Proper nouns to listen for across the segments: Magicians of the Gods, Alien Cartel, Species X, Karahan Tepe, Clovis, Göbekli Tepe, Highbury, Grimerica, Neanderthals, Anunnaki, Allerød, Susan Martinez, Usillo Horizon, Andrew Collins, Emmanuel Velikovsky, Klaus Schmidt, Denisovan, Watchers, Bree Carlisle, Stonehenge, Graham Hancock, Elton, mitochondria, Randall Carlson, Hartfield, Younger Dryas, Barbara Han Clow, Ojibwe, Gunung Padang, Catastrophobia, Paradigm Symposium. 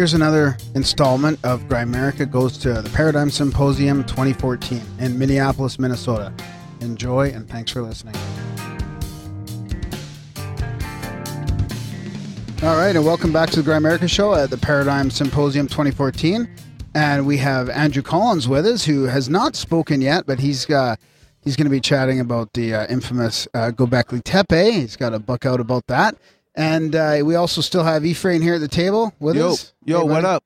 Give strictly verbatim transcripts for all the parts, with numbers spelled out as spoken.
Here's another installment of Grimerica Goes to the Paradigm Symposium twenty fourteen in Minneapolis, Minnesota. Enjoy, and thanks for listening. All right, and welcome back to the Grimerica Show at the Paradigm Symposium twenty fourteen. And we have Andrew Collins with us, who has not spoken yet, but he's uh, he's going to be chatting about the uh, infamous uh, Göbekli Tepe. He's got a book out about that. And uh, we also still have Ephraim here at the table with yo, us. Yo, hey, what up?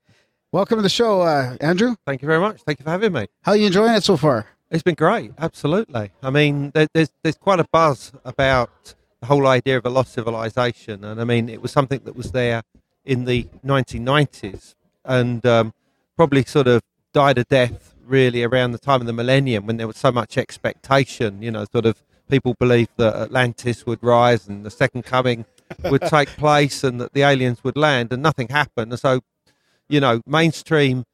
Welcome to the show, uh, Andrew. Thank you very much. Thank you for having me. How are you enjoying it so far? It's been great, absolutely. I mean, there, there's there's quite a buzz about the whole idea of a lost civilization. And I mean, it was something that was there in the nineteen nineties and um, probably sort of died a death really around the time of the millennium when there was so much expectation, you know, sort of people believed that Atlantis would rise and the second coming would take place and that the aliens would land, and nothing happened. And so, you know, mainstream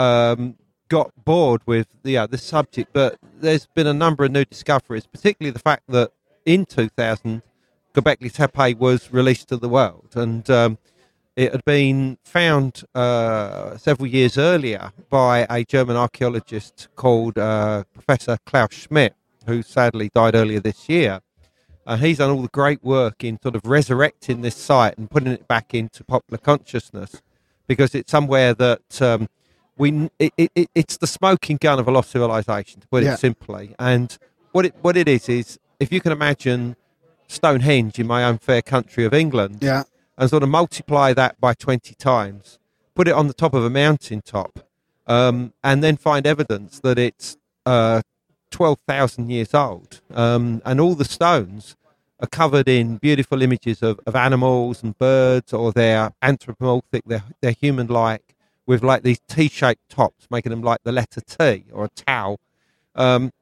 um, got bored with the uh, this subject, but there's been a number of new discoveries, particularly the fact that in two thousand, Göbekli Tepe was released to the world. And um, it had been found uh, several years earlier by a German archaeologist called uh, Professor Klaus Schmidt, who sadly died earlier this year. Uh, he's done all the great work in sort of resurrecting this site and putting it back into popular consciousness, because it's somewhere that um, we it, it, it's the smoking gun of a lost civilization, to put yeah. it simply. And what it what it is is, if you can imagine Stonehenge in my own fair country of England, yeah. and sort of multiply that by twenty times, put it on the top of a mountaintop, um, and then find evidence that it's uh, twelve thousand years old, um, and all the stones are covered in beautiful images of, of animals and birds, or they're anthropomorphic, they're, they're human-like, with like these T-shaped tops, making them like the letter T or a tau. Um,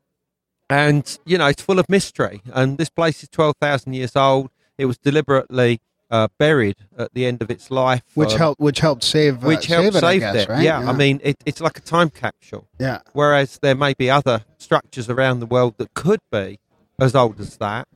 and, you know, it's full of mystery. And this place is twelve thousand years old. It was deliberately uh, buried at the end of its life. Which um, helped Which helped save uh, Which helped save, save it, I guess, it. Right? Yeah, yeah, I mean, it, it's like a time capsule. Yeah. Whereas there may be other structures around the world that could be as old as that.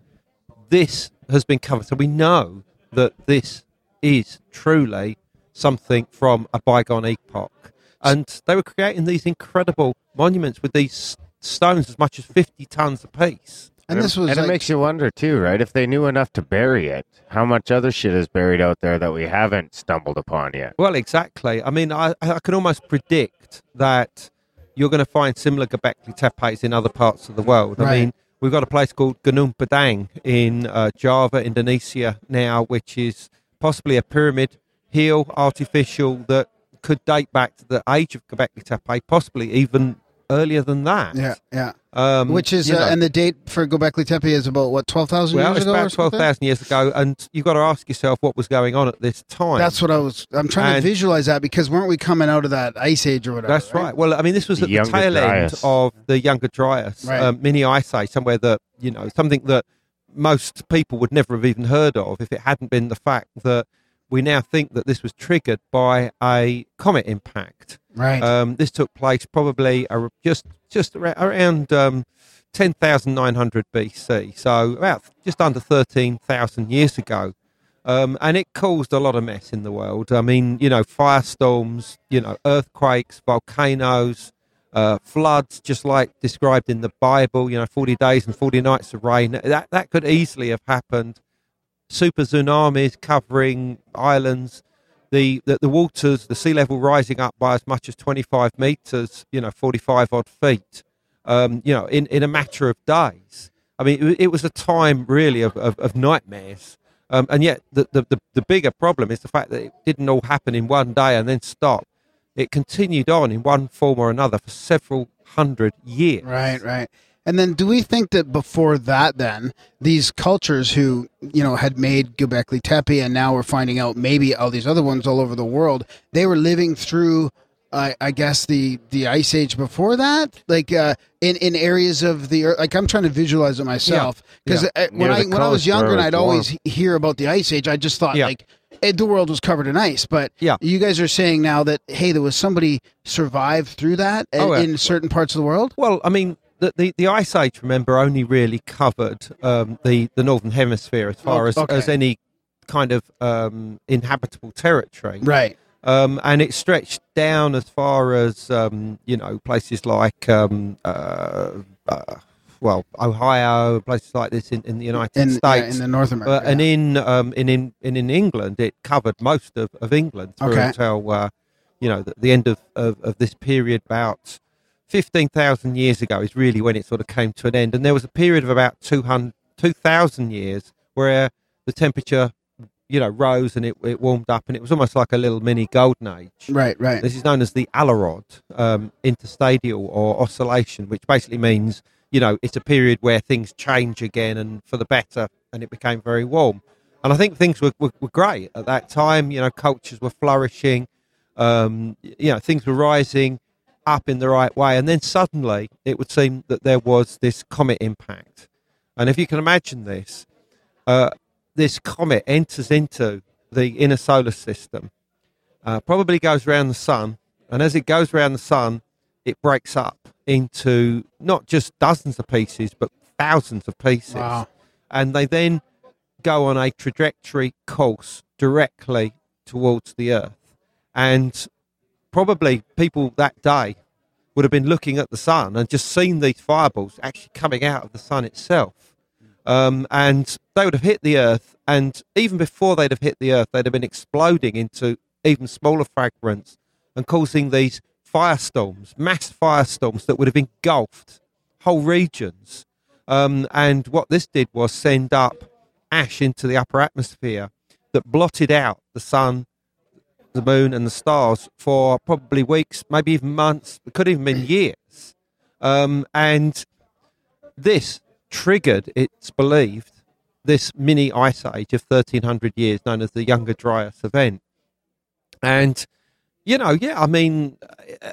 This has been covered, so we know that this is truly something from a bygone epoch. And they were creating these incredible monuments with these stones as much as fifty tons apiece. And, and this was, and like, it makes you wonder too, right? If they knew enough to bury it, how much other shit is buried out there that we haven't stumbled upon yet? Well, exactly. I mean, I, I can almost predict that you're going to find similar Göbekli Tepes in other parts of the world. Right. I mean, we've got a place called Gunung Padang in uh, Java, Indonesia now, which is possibly a pyramid hill, artificial, that could date back to the age of Göbekli Tepe, possibly even earlier than that. Yeah, yeah. Um, which is, uh, and the date for Göbekli Tepe is about, what, twelve thousand well, years ago? Well, it's about twelve thousand years ago, and you've got to ask yourself what was going on at this time. That's what I was, I'm trying and, to visualize that, because weren't we coming out of that ice age or whatever? That's right. right. Well, I mean, this was the at Younger the tail Dryas. end of the Younger Dryas, right. um, mini ice age, somewhere that, you know, something that most people would never have even heard of if it hadn't been the fact that we now think that this was triggered by a comet impact. Right. Um, this took place probably a, just just around um, ten thousand nine hundred B C, so about just under thirteen thousand years ago, um, and it caused a lot of mess in the world. I mean, you know, firestorms, you know, earthquakes, volcanoes, uh, floods, just like described in the Bible. You know, forty days and forty nights of rain. That that could easily have happened. Super tsunamis covering islands. The, the the waters, the sea level rising up by as much as twenty-five meters, you know, forty-five odd feet, um, you know, in, in a matter of days. I mean, it, it was a time really of, of, of nightmares. Um, and yet the, the, the, the bigger problem is the fact that it didn't all happen in one day and then stop. It continued on in one form or another for several hundred years. Right, right. And then do we think that before that then, these cultures who, you know, had made Göbekli Tepe and now we're finding out maybe all these other ones all over the world, they were living through, uh, I guess, the, the Ice Age before that? Like uh, in, in areas of the earth? Like I'm trying to visualize it myself. Because yeah. yeah. when, I, when I was younger and I'd warm. always hear about the Ice Age, I just thought yeah. like... It, the world was covered in ice, but yeah. you guys are saying now that, hey, there was somebody survived through that oh, a, yeah. in certain parts of the world? Well, I mean, the, the, the Ice Age, remember, only really covered um, the, the Northern Hemisphere as far oh, as, okay. as any kind of um, inhabitable territory. Right. Um, and it stretched down as far as, um, you know, places like, um, uh, uh, well, Ohio, places like this in, in the United in, States. Yeah, in the North America. Uh, yeah. And in, um, in, in, in, in England, it covered most of, of England through okay. until, uh, you know, the, the end of, of, of this period, about fifteen thousand years ago is really when it sort of came to an end. And there was a period of about two thousand years where the temperature, you know, rose and it, it warmed up, and it was almost like a little mini golden age. Right, right. This is known as the Allerød um, interstadial or oscillation, which basically means, you know, it's a period where things change again and for the better, and it became very warm. And I think things were, were, were great at that time. You know, cultures were flourishing, um, you know, things were rising up in the right way. And then suddenly it would seem that there was this comet impact. And if you can imagine this, uh, this comet enters into the inner solar system, uh, probably goes around the sun, and as it goes around the sun, it breaks up into not just dozens of pieces, but thousands of pieces. Wow. And they then go on a trajectory course directly towards the Earth. And probably people that day would have been looking at the sun and just seen these fireballs actually coming out of the sun itself. Um, and they would have hit the Earth, and even before they'd have hit the Earth, they'd have been exploding into even smaller fragments and causing these firestorms, mass firestorms that would have engulfed whole regions. Um, and what this did was send up ash into the upper atmosphere that blotted out the sun, the moon, and the stars for probably weeks, maybe even months. It could have even been years. Um, and this triggered, it's believed, this mini ice age of thirteen hundred years known as the Younger Dryas event. And, you know, yeah, I mean,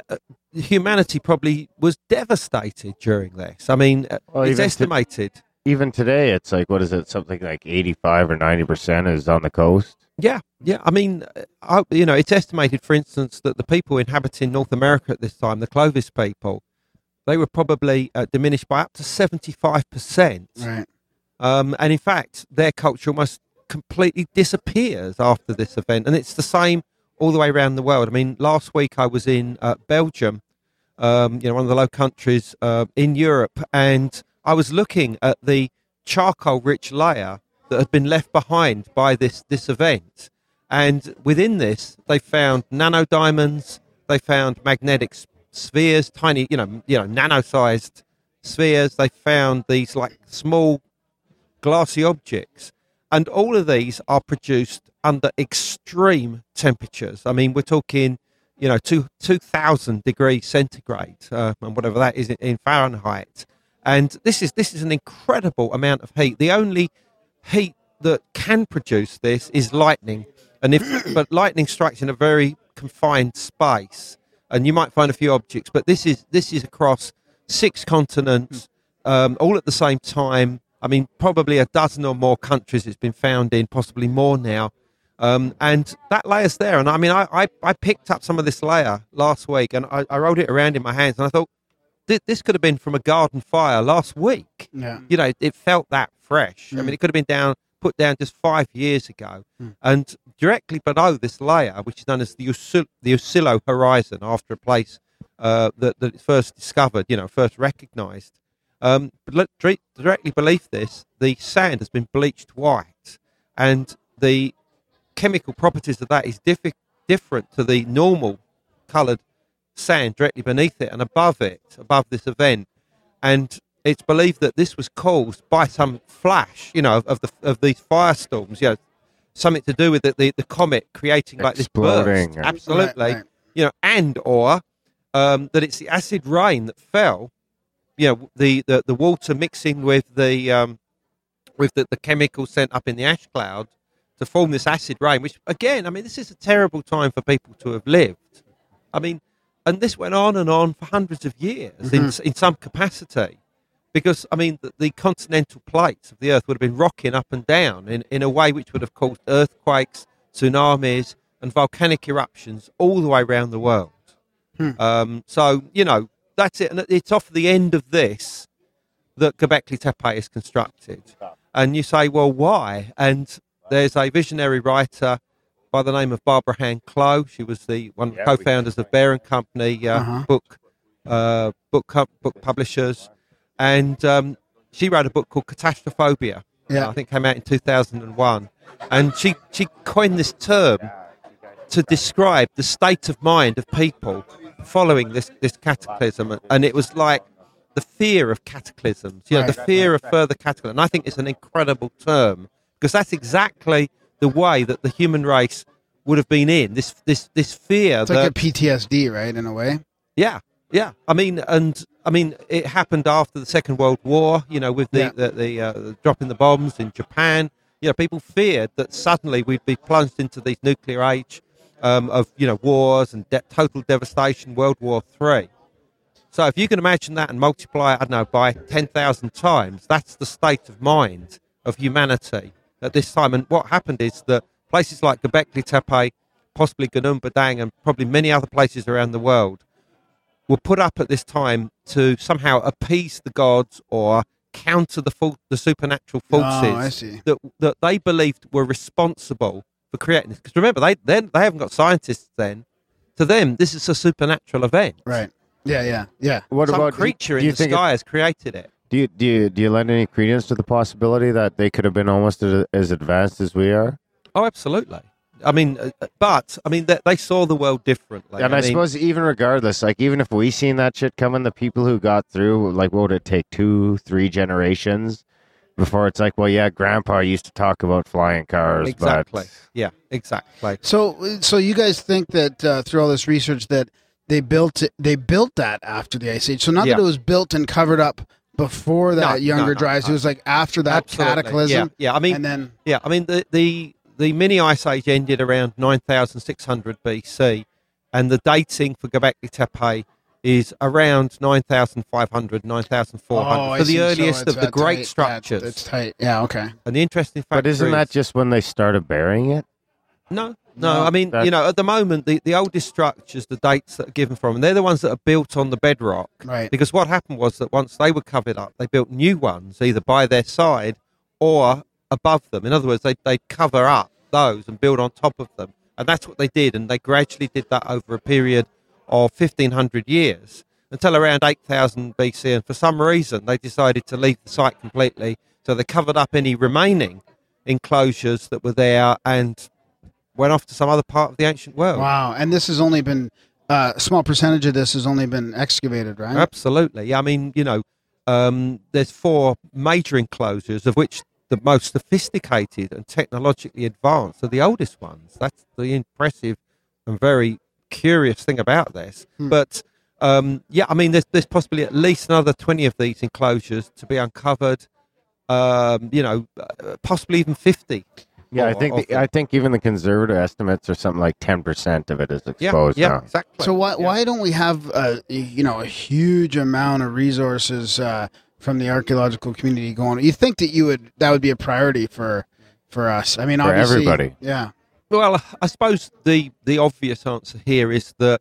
uh, humanity probably was devastated during this. I mean, well, it's even estimated. To, even today, it's like, what is it, something like eighty-five or ninety percent is on the coast? Yeah, yeah. I mean, I, you know, it's estimated, for instance, that the people inhabiting North America at this time, the Clovis people, they were probably uh, diminished by up to seventy-five percent. Right. Um, and in fact, their culture almost completely disappears after this event. And it's the same all the way around the world. I mean, last week I was in uh, Belgium, um, you know, one of the Low Countries uh, in Europe, and I was looking at the charcoal-rich layer that had been left behind by this, this event. And within this, they found nanodiamonds, they found magnetic sp- spheres, tiny, you know, you know, nano-sized spheres. They found these like small glassy objects, and all of these are produced under extreme temperatures. I mean, we're talking, you know, two two thousand degrees centigrade, uh, and whatever that is in, in Fahrenheit. And this is this is an incredible amount of heat. The only heat that can produce this is lightning, and if but lightning strikes in a very confined space. And you might find a few objects, but this is this is across six continents, um, all at the same time. I mean, probably a dozen or more countries it's been found in, possibly more now. Um, and that layer's there. And I mean, I, I, I picked up some of this layer last week, and I, I rolled it around in my hands, and I thought, this could have been from a garden fire last week. Yeah. You know, it felt that fresh. Mm. I mean, it could have been down put down just five years ago. Mm. And directly below this layer, which is known as the Usillo, the Usillo Horizon, after a place uh, that, that it's first discovered, you know, first recognized. Um, but let, d- directly beneath this, the sand has been bleached white, and the chemical properties of that is diff- different to the normal colored sand directly beneath it and above it, above this event. And it's believed that this was caused by some flash, you know, of, of the of these firestorms, you know, something to do with the, the, the comet creating like exploding. This burst. Absolutely. Right, right. You know, and or um, that it's the acid rain that fell, you know, the, the, the water mixing with the um, with the, the chemicals sent up in the ash cloud to form this acid rain, which again, I mean, this is a terrible time for people to have lived. I mean, and this went on and on for hundreds of years mm-hmm. in in some capacity. Because, I mean, the, the continental plates of the Earth would have been rocking up and down in, in a way which would have caused earthquakes, tsunamis, and volcanic eruptions all the way around the world. Hmm. Um, so, you know, that's it. And it's off the end of this that Göbekli Tepe is constructed. And you say, well, why? And there's a visionary writer by the name of Barbara Han Clow. She was the one of the yeah, co-founders of Bear and Company uh, uh-huh. book uh, book co- book publishers, and um, she wrote a book called Catastrophobia. Yeah. Uh, I think came out in two thousand one, and she she coined this term to describe the state of mind of people following this this cataclysm, and it was like the fear of cataclysms, you know, right, the fear right, right, of further cataclysms. And I think it's an incredible term because that's exactly the way that the human race would have been in this this this fear. It's that, like a P T S D, right, in a way? Yeah, yeah. I mean, and I mean, it happened after the Second World War, you know, with the yeah. the, the uh, dropping the bombs in Japan. You know, people feared that suddenly we'd be plunged into this nuclear age um, of, you know, wars and de- total devastation, World War Three. So if you can imagine that and multiply, I don't know, by ten thousand times, that's the state of mind of humanity at this time. And what happened is that places like Göbekli Tepe, possibly Gunung Padang, and probably many other places around the world were put up at this time to somehow appease the gods or counter the fo- the supernatural forces oh, that that they believed were responsible for creating this. Because remember, they then they haven't got scientists then. To them, this is a supernatural event. Right. Yeah, yeah, yeah. What Some about, creature do, do in the sky it, has created it. Do you do you, do you lend any credence to the possibility that they could have been almost as advanced as we are? Oh, absolutely. I mean, but I mean, they, they saw the world differently. And I, I mean, suppose even regardless, like even if we seen that shit coming, the people who got through, like, what would it take, two, three generations before it's like, well, yeah, Grandpa used to talk about flying cars. Exactly. But... Yeah, exactly. So, so you guys think that uh, through all this research that. They built it, they built that after the Ice Age. So not yeah. that it was built and covered up before that no, Younger no, no, Dryas. No. It was like after that Absolutely. cataclysm. Yeah, yeah. I mean, and then, yeah. I mean, the, the the mini Ice Age ended around nine thousand six hundred B C, and the dating for Göbekli Tepe is around nine thousand five hundred, nine thousand four hundred. Oh, for the earliest so of the great tight, structures. It's tight. Yeah. Okay. And the interesting fact. But isn't that just when they started burying it? No. No, no, I mean, you know, at the moment, the, the oldest structures, the dates that are given from, and they're the ones that are built on the bedrock. Right. Because what happened was that once they were covered up, they built new ones, either by their side or above them. In other words, they they cover up those and build on top of them. And that's what they did. And they gradually did that over a period of fifteen hundred years until around eight thousand B C. And for some reason, they decided to leave the site completely. So they covered up any remaining enclosures that were there and went off to some other part of the ancient world. Wow. And this has only been, uh, a small percentage of this has only been excavated, right? Absolutely. I mean, you know, um, there's four major enclosures, of which the most sophisticated and technologically advanced are the oldest ones. That's the impressive and very curious thing about this. Hmm. But, um, yeah, I mean, there's, there's possibly at least another twenty of these enclosures to be uncovered, um, you know, possibly even fifty. Yeah, I think the, I think even the conservative estimates are something like ten percent of it is exposed. Yeah, yeah, now. Exactly. So why yeah. why don't we have a you know a huge amount of resources uh, from the archaeological community going? You think that you would that would be a priority for for us? I mean, for obviously, everybody. Yeah. Well, I suppose the the obvious answer here is that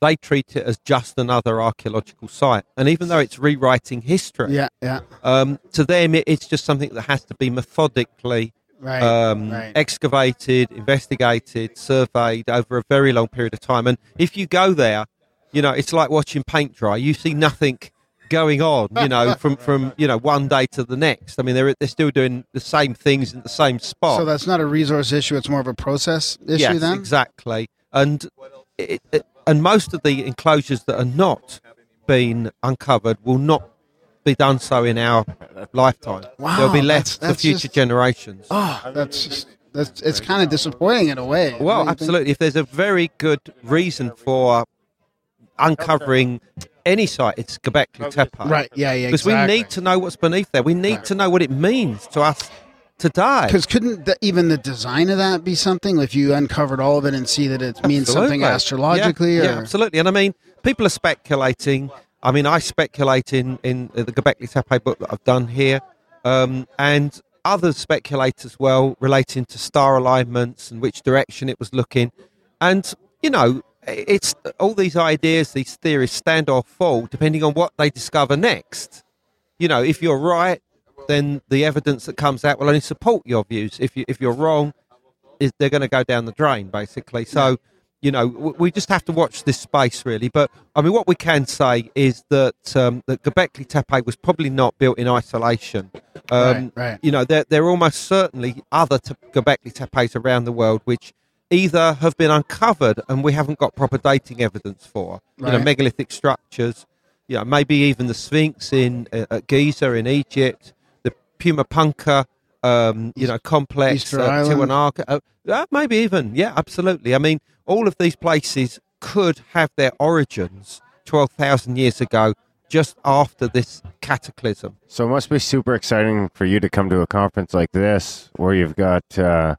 they treat it as just another archaeological site, and even though it's rewriting history, yeah, yeah, um, to them it, it's just something that has to be methodically. Right, um, right. Excavated, investigated, surveyed over a very long period of time. And if you go there, you know, it's like watching paint dry. You see nothing going on, you know, from, from you know, one day to the next. I mean, they're they're still doing the same things in the same spot. So that's not a resource issue. It's more of a process issue yes, then? Yes, exactly. And, it, it, and most of the enclosures that are not being uncovered will not be done so in our lifetime. Wow, there'll be left for future just, generations. Oh, that's just, that's it's kind of disappointing in a way. Well, absolutely. Think? If there's a very good reason for uncovering any site, it's Göbekli Tepe. Right, yeah, yeah, because exactly. we need to know what's beneath there. We need right. to know what it means to us today. Because couldn't the, even the design of that be something? If you uncovered all of it and see that it absolutely. means something astrologically? Yeah, or? yeah, absolutely. And I mean, people are speculating. I mean, I speculate in, in the Göbekli Tepe book that I've done here, um, and others speculate as well relating to star alignments and which direction it was looking. And, you know, it's all these ideas, these theories stand or fall depending on what they discover next. You know, if you're right, then the evidence that comes out will only support your views. If you, if you're wrong, is they're going to go down the drain, basically. So, you know, we just have to watch this space, really. But, I mean, what we can say is that um, that Göbekli Tepe was probably not built in isolation. Um, right, right. You know, there, there are almost certainly other te- Göbekli Tepes around the world which either have been uncovered and we haven't got proper dating evidence for. Right. You know, megalithic structures, you know, maybe even the Sphinx in uh, at Giza in Egypt, the Puma Punka, um, you know, complex, uh, Tiwanaku, uh, uh, maybe even, yeah, absolutely. I mean, all of these places could have their origins twelve thousand years ago, just after this cataclysm. So it must be super exciting for you to come to a conference like this, where you've got uh,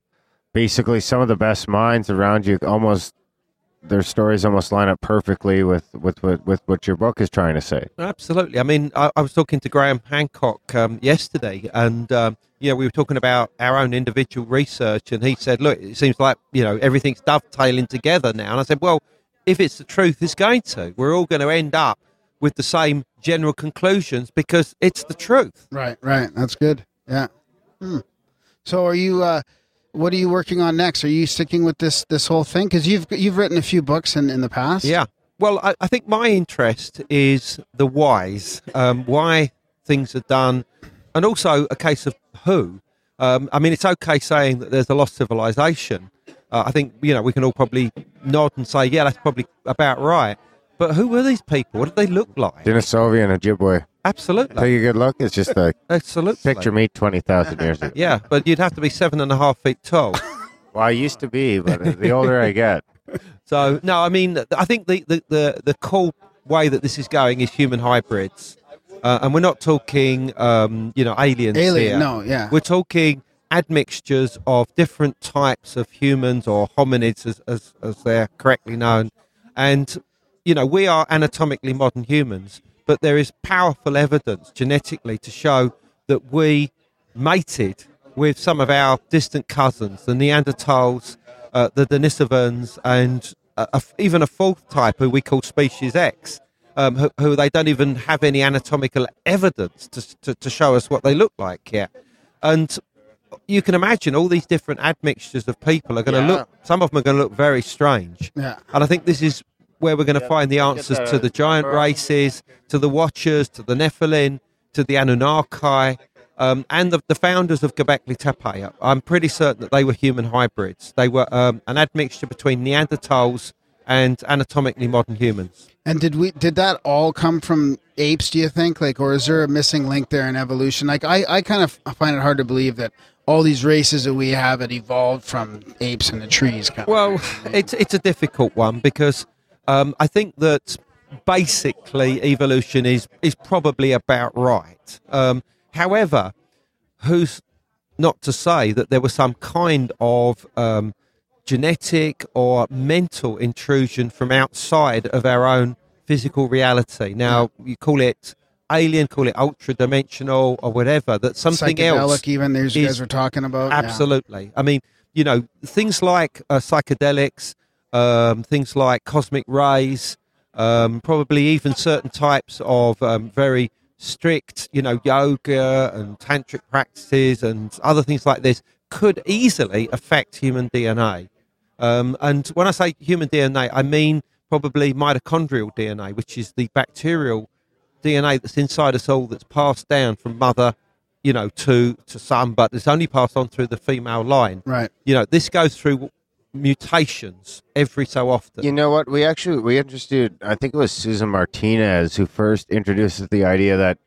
basically some of the best minds around you. Almost their stories almost line up perfectly with, with, with, with what your book is trying to say. Absolutely. I mean, I, I was talking to Graham Hancock um, yesterday, and um, you know, we were talking about our own individual research, and he said, look, it seems like, you know, everything's dovetailing together now. And I said, well, if it's the truth, it's going to. We're all going to end up with the same general conclusions because it's the truth. Right, right. That's good. Yeah. Hmm. So, are you? Uh, what are you working on next? Are you sticking with this this whole thing? Because you've you've written a few books in, in the past. Yeah. Well, I, I think my interest is the whys, um, why things are done, and also a case of who. Um, I mean, it's okay saying that there's a lost civilization. Uh, I think, you know, we can all probably nod and say, yeah, that's probably about right. But who were these people? What did they look like? Denisovan and Ojibwe. Absolutely. Take a good look. It's just like, absolutely. Picture me twenty thousand years ago. Yeah, but you'd have to be seven and a half feet tall. Well, I used to be, but the older I get. So, no, I mean, I think the, the, the, the cool way that this is going is human hybrids. Uh, and we're not talking, um, you know, aliens Alien, here. no, yeah. We're talking admixtures of different types of humans or hominids, as as, as they're correctly known. And you know, we are anatomically modern humans, but there is powerful evidence genetically to show that we mated with some of our distant cousins, the Neanderthals, uh, the Denisovans, and uh, a, even a fourth type who we call Species X, um, who, who they don't even have any anatomical evidence to, to, to show us what they look like yet. And you can imagine all these different admixtures of people are going to yeah. look, some of them are going to look very strange. Yeah. And I think this is where we're going to yeah, find the answers to the giant races, to the Watchers, to the Nephilim, to the Anunnaki, um, and the, the founders of Göbekli Tepe. I'm pretty certain that they were human hybrids. They were um, an admixture between Neanderthals and anatomically modern humans. And did we did that all come from apes, do you think? Like, or is there a missing link there in evolution? Like, I, I kind of find it hard to believe that all these races that we have had evolved from apes and the trees. Kind well, of right? it's it's a difficult one because Um, I think that basically evolution is, is probably about right. Um, however, who's not to say that there was some kind of um, genetic or mental intrusion from outside of our own physical reality? Now, you call it alien, call it ultra-dimensional or whatever, that something else. Psychedelic even, as you guys were talking about. Absolutely. Yeah. I mean, you know, things like uh, psychedelics, Um, things like cosmic rays, um, probably even certain types of um, very strict, you know, yoga and tantric practices and other things like this could easily affect human D N A. Um, and when I say human D N A, I mean probably mitochondrial D N A, which is the bacterial D N A that's inside us all that's passed down from mother, you know, to, to son, but it's only passed on through the female line. Right. You know, this goes through mutations every so often. You know what? We actually, we interested, I think it was Susan Martinez who first introduces the idea that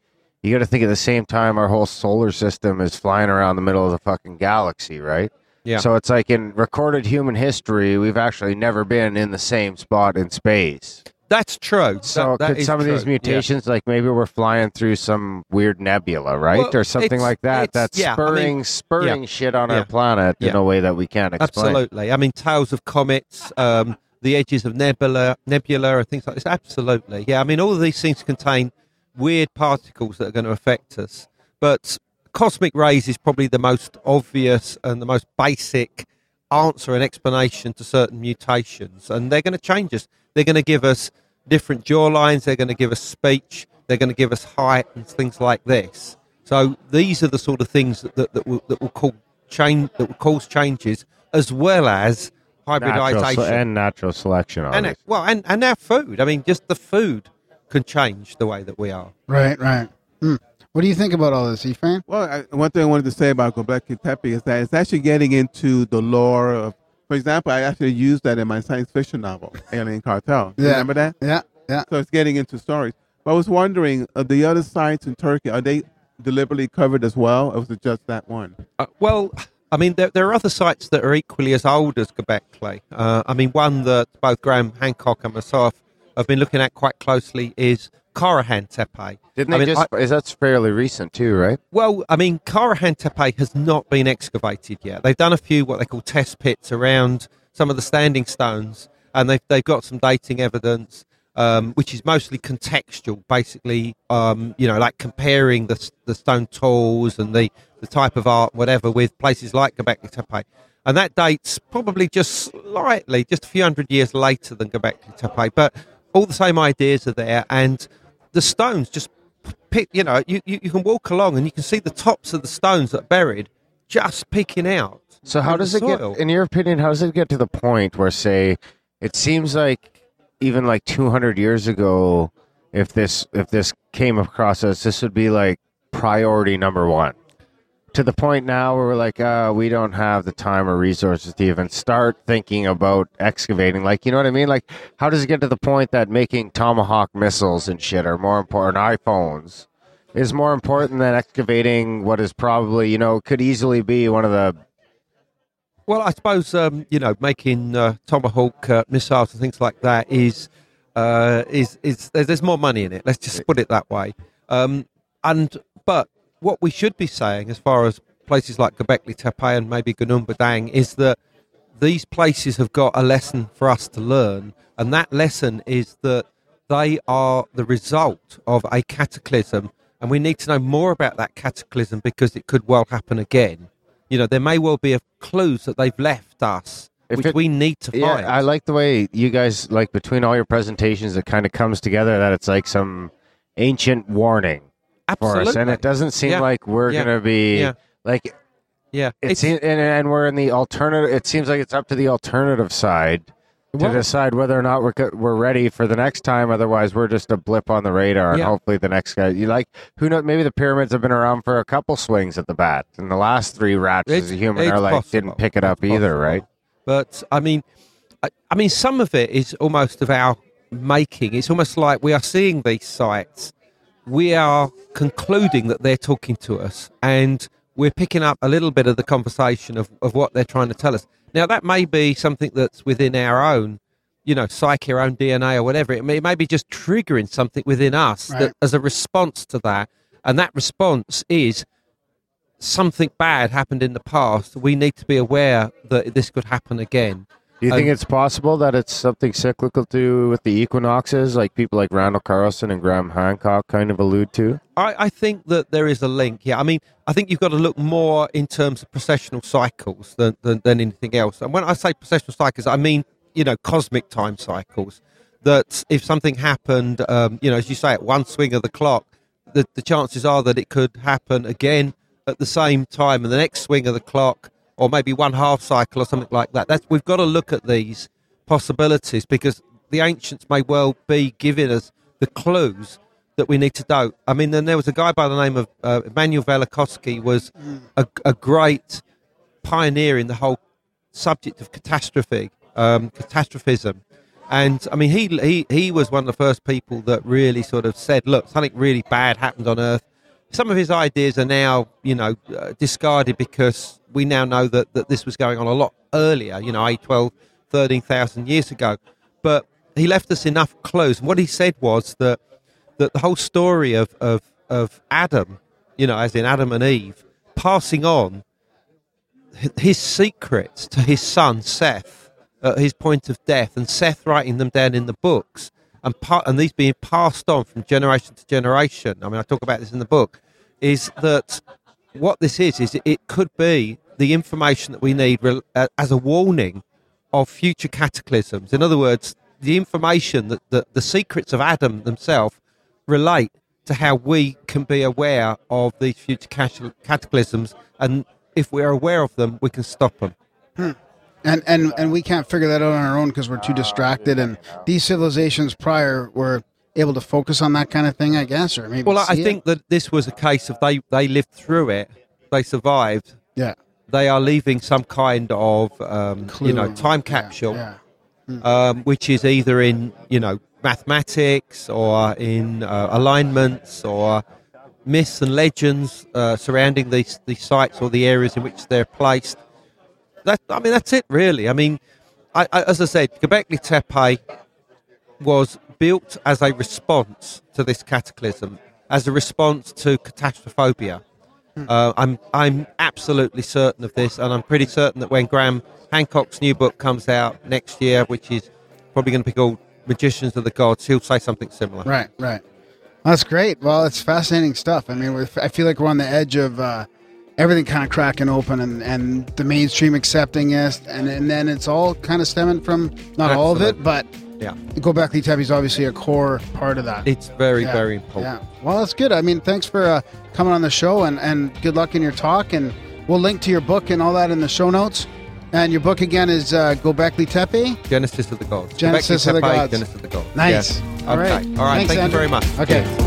you got to think at the same time our whole solar system is flying around the middle of the fucking galaxy, right? Yeah. So it's like in recorded human history, we've actually never been in the same spot in space. That's true. So that, that could some true. of these mutations, yeah. like maybe we're flying through some weird nebula, right? Well, or something like that that's yeah, spurring I mean, spurring yeah, shit on yeah, our planet yeah. in a way that we can't explain. Absolutely. I mean, tales of comets, um, the edges of nebula, nebula, and things like this. Absolutely. Yeah, I mean, all of these things contain weird particles that are going to affect us. But cosmic rays is probably the most obvious and the most basic answer and explanation to certain mutations. And they're going to change us. They're going to give us different jaw lines. They're going to give us speech. They're going to give us height and things like this. So these are the sort of things that that, that, will, that will cause change that will cause changes, as well as hybridization. Natural, and natural selection, obviously. And, well, and, and our food. I mean, just the food can change the way that we are. Right, right. Mm. What do you think about all this, Efrain? Well, I, one thing I wanted to say about Göbekli Tepe is that it's actually getting into the lore of, for example, I actually used that in my science fiction novel, Alien Cartel. Yeah. Remember that? Yeah, yeah. So it's getting into stories. But I was wondering, are the other sites in Turkey, are they deliberately covered as well, or was it just that one? Uh, well, I mean, there, there are other sites that are equally as old as Göbekli. Uh, I mean, one that both Graham Hancock and myself have been looking at quite closely is Karahan Tepe. Didn't I they mean, just, I, is that's fairly recent too, right? Well, I mean, Karahan Tepe has not been excavated yet. They've done a few what they call test pits around some of the standing stones, and they've, they've got some dating evidence, um, which is mostly contextual, basically, um, you know, like comparing the the stone tools and the, the type of art, whatever, with places like Göbekli Tepe. And that dates probably just slightly, just a few hundred years later than Göbekli Tepe, but all the same ideas are there, and the stones just pick, you know, you, you, you can walk along and you can see the tops of the stones that are buried just peeking out. So how does it soil. get, in your opinion, how does it get to the point where, say, it seems like even like two hundred years ago, if this if this came across us, this would be like priority number one. To the point now where we're like, uh, we don't have the time or resources to even start thinking about excavating. Like, you know what I mean? Like, how does it get to the point that making Tomahawk missiles and shit are more important, iPhones, is more important than excavating what is probably, you know, could easily be one of the... Well, I suppose, um, you know, making uh, Tomahawk uh, missiles and things like that is, uh, is, is there's, there's more money in it. Let's just put it that way. Um, and, but... What we should be saying as far as places like Göbekli Tepe and maybe Gunung Padang is that these places have got a lesson for us to learn, and that lesson is that they are the result of a cataclysm, and we need to know more about that cataclysm because it could well happen again. You know, there may well be clues that they've left us, if which it, we need to yeah, find. I like the way you guys, like between all your presentations, it kind of comes together that it's like some ancient warning. Absolutely. For us, and it doesn't seem yeah. like we're yeah. going to be yeah. like, yeah, it it's, seems, and, and we're in the alternative. It seems like it's up to the alternative side well, to decide whether or not we're we're ready for the next time. Otherwise, we're just a blip on the radar, yeah. and hopefully, the next guy you like, who knows? Maybe the pyramids have been around for a couple swings at the bat, and the last three rats it's, as a human are like possible. didn't pick it up it's either, possible. right? But I mean, I, I mean, some of it is almost of our making. It's almost like we are seeing these sites. We are concluding that they're talking to us, and we're picking up a little bit of the conversation of, of what they're trying to tell us. Now, that may be something that's within our own, you know, psyche, our own D N A or whatever. It may, it may be just triggering something within us right. that, as a response to that, and that response is something bad happened in the past. We need to be aware that this could happen again. Do you think um, it's possible that it's something cyclical to do with the equinoxes, like people like Randall Carlson and Graham Hancock kind of allude to? I, I think that there is a link, yeah. I mean, I think you've got to look more in terms of precessional cycles than, than, than anything else. And when I say precessional cycles, I mean, you know, cosmic time cycles. That if something happened, um, you know, as you say, at one swing of the clock, the, the chances are that it could happen again at the same time, and the next swing of the clock, or maybe one half cycle or something like that. That's, we've got to look at these possibilities because the ancients may well be giving us the clues that we need to know. I mean, then there was a guy by the name of uh, Emmanuel Velikovsky, was a, a great pioneer in the whole subject of catastrophe, um, catastrophism. And, I mean, he, he, he was one of the first people that really sort of said, look, something really bad happened on Earth. Some of his ideas are now, you know, uh, discarded because we now know that, that this was going on a lot earlier, you know, eight, twelve, thirteen thousand years ago. But he left us enough clues. And what he said was that that the whole story of, of, of Adam, you know, as in Adam and Eve, passing on his secrets to his son, Seth, at his point of death, and Seth writing them down in the books, and pa- and these being passed on from generation to generation. I mean, I talk about this in the book, is that what this is, is it could be the information that we need re- as a warning of future cataclysms. In other words, the information that, that the secrets of Adam themselves relate to how we can be aware of these future cat- cataclysms. And if we're aware of them, we can stop them. Hmm. And and and we can't figure that out on our own because we're too distracted. And these civilizations prior were able to focus on that kind of thing, I guess, or maybe. Well, I think it. that this was a case of they they lived through it, they survived. Yeah, they are leaving some kind of um, you know time capsule, yeah. Yeah. Mm. Um, which is either in you know mathematics or in uh, alignments or myths and legends uh, surrounding these these sites or the areas in which they're placed. That, I mean, that's it, really. I mean, I, I, as I said, Göbekli Tepe was built as a response to this cataclysm, as a response to Catastrophobia. Mm. Uh, I'm I'm absolutely certain of this, and I'm pretty certain that when Graham Hancock's new book comes out next year, which is probably going to be called Magicians of the Gods, he'll say something similar. Right, right. Well, that's great. Well, it's fascinating stuff. I mean, we're, I feel like we're on the edge of... Uh, everything kind of cracking open and, and the mainstream accepting it. And, and then it's all kind of stemming from, not Absolutely. all of it, but yeah. Göbekli Tepe is obviously a core part of that. It's very, yeah. very important. Yeah. Well, that's good. I mean, thanks for uh, coming on the show and, and good luck in your talk. And we'll link to your book and all that in the show notes. And your book again is uh, Göbekli Tepe? Genesis of the Gods. Genesis Göbekli of the Tepe, Gods. Genesis of the Gods. Nice. Yes. All, okay. right. all right. Thanks, Thank Andrew. you very much. Okay. Yes.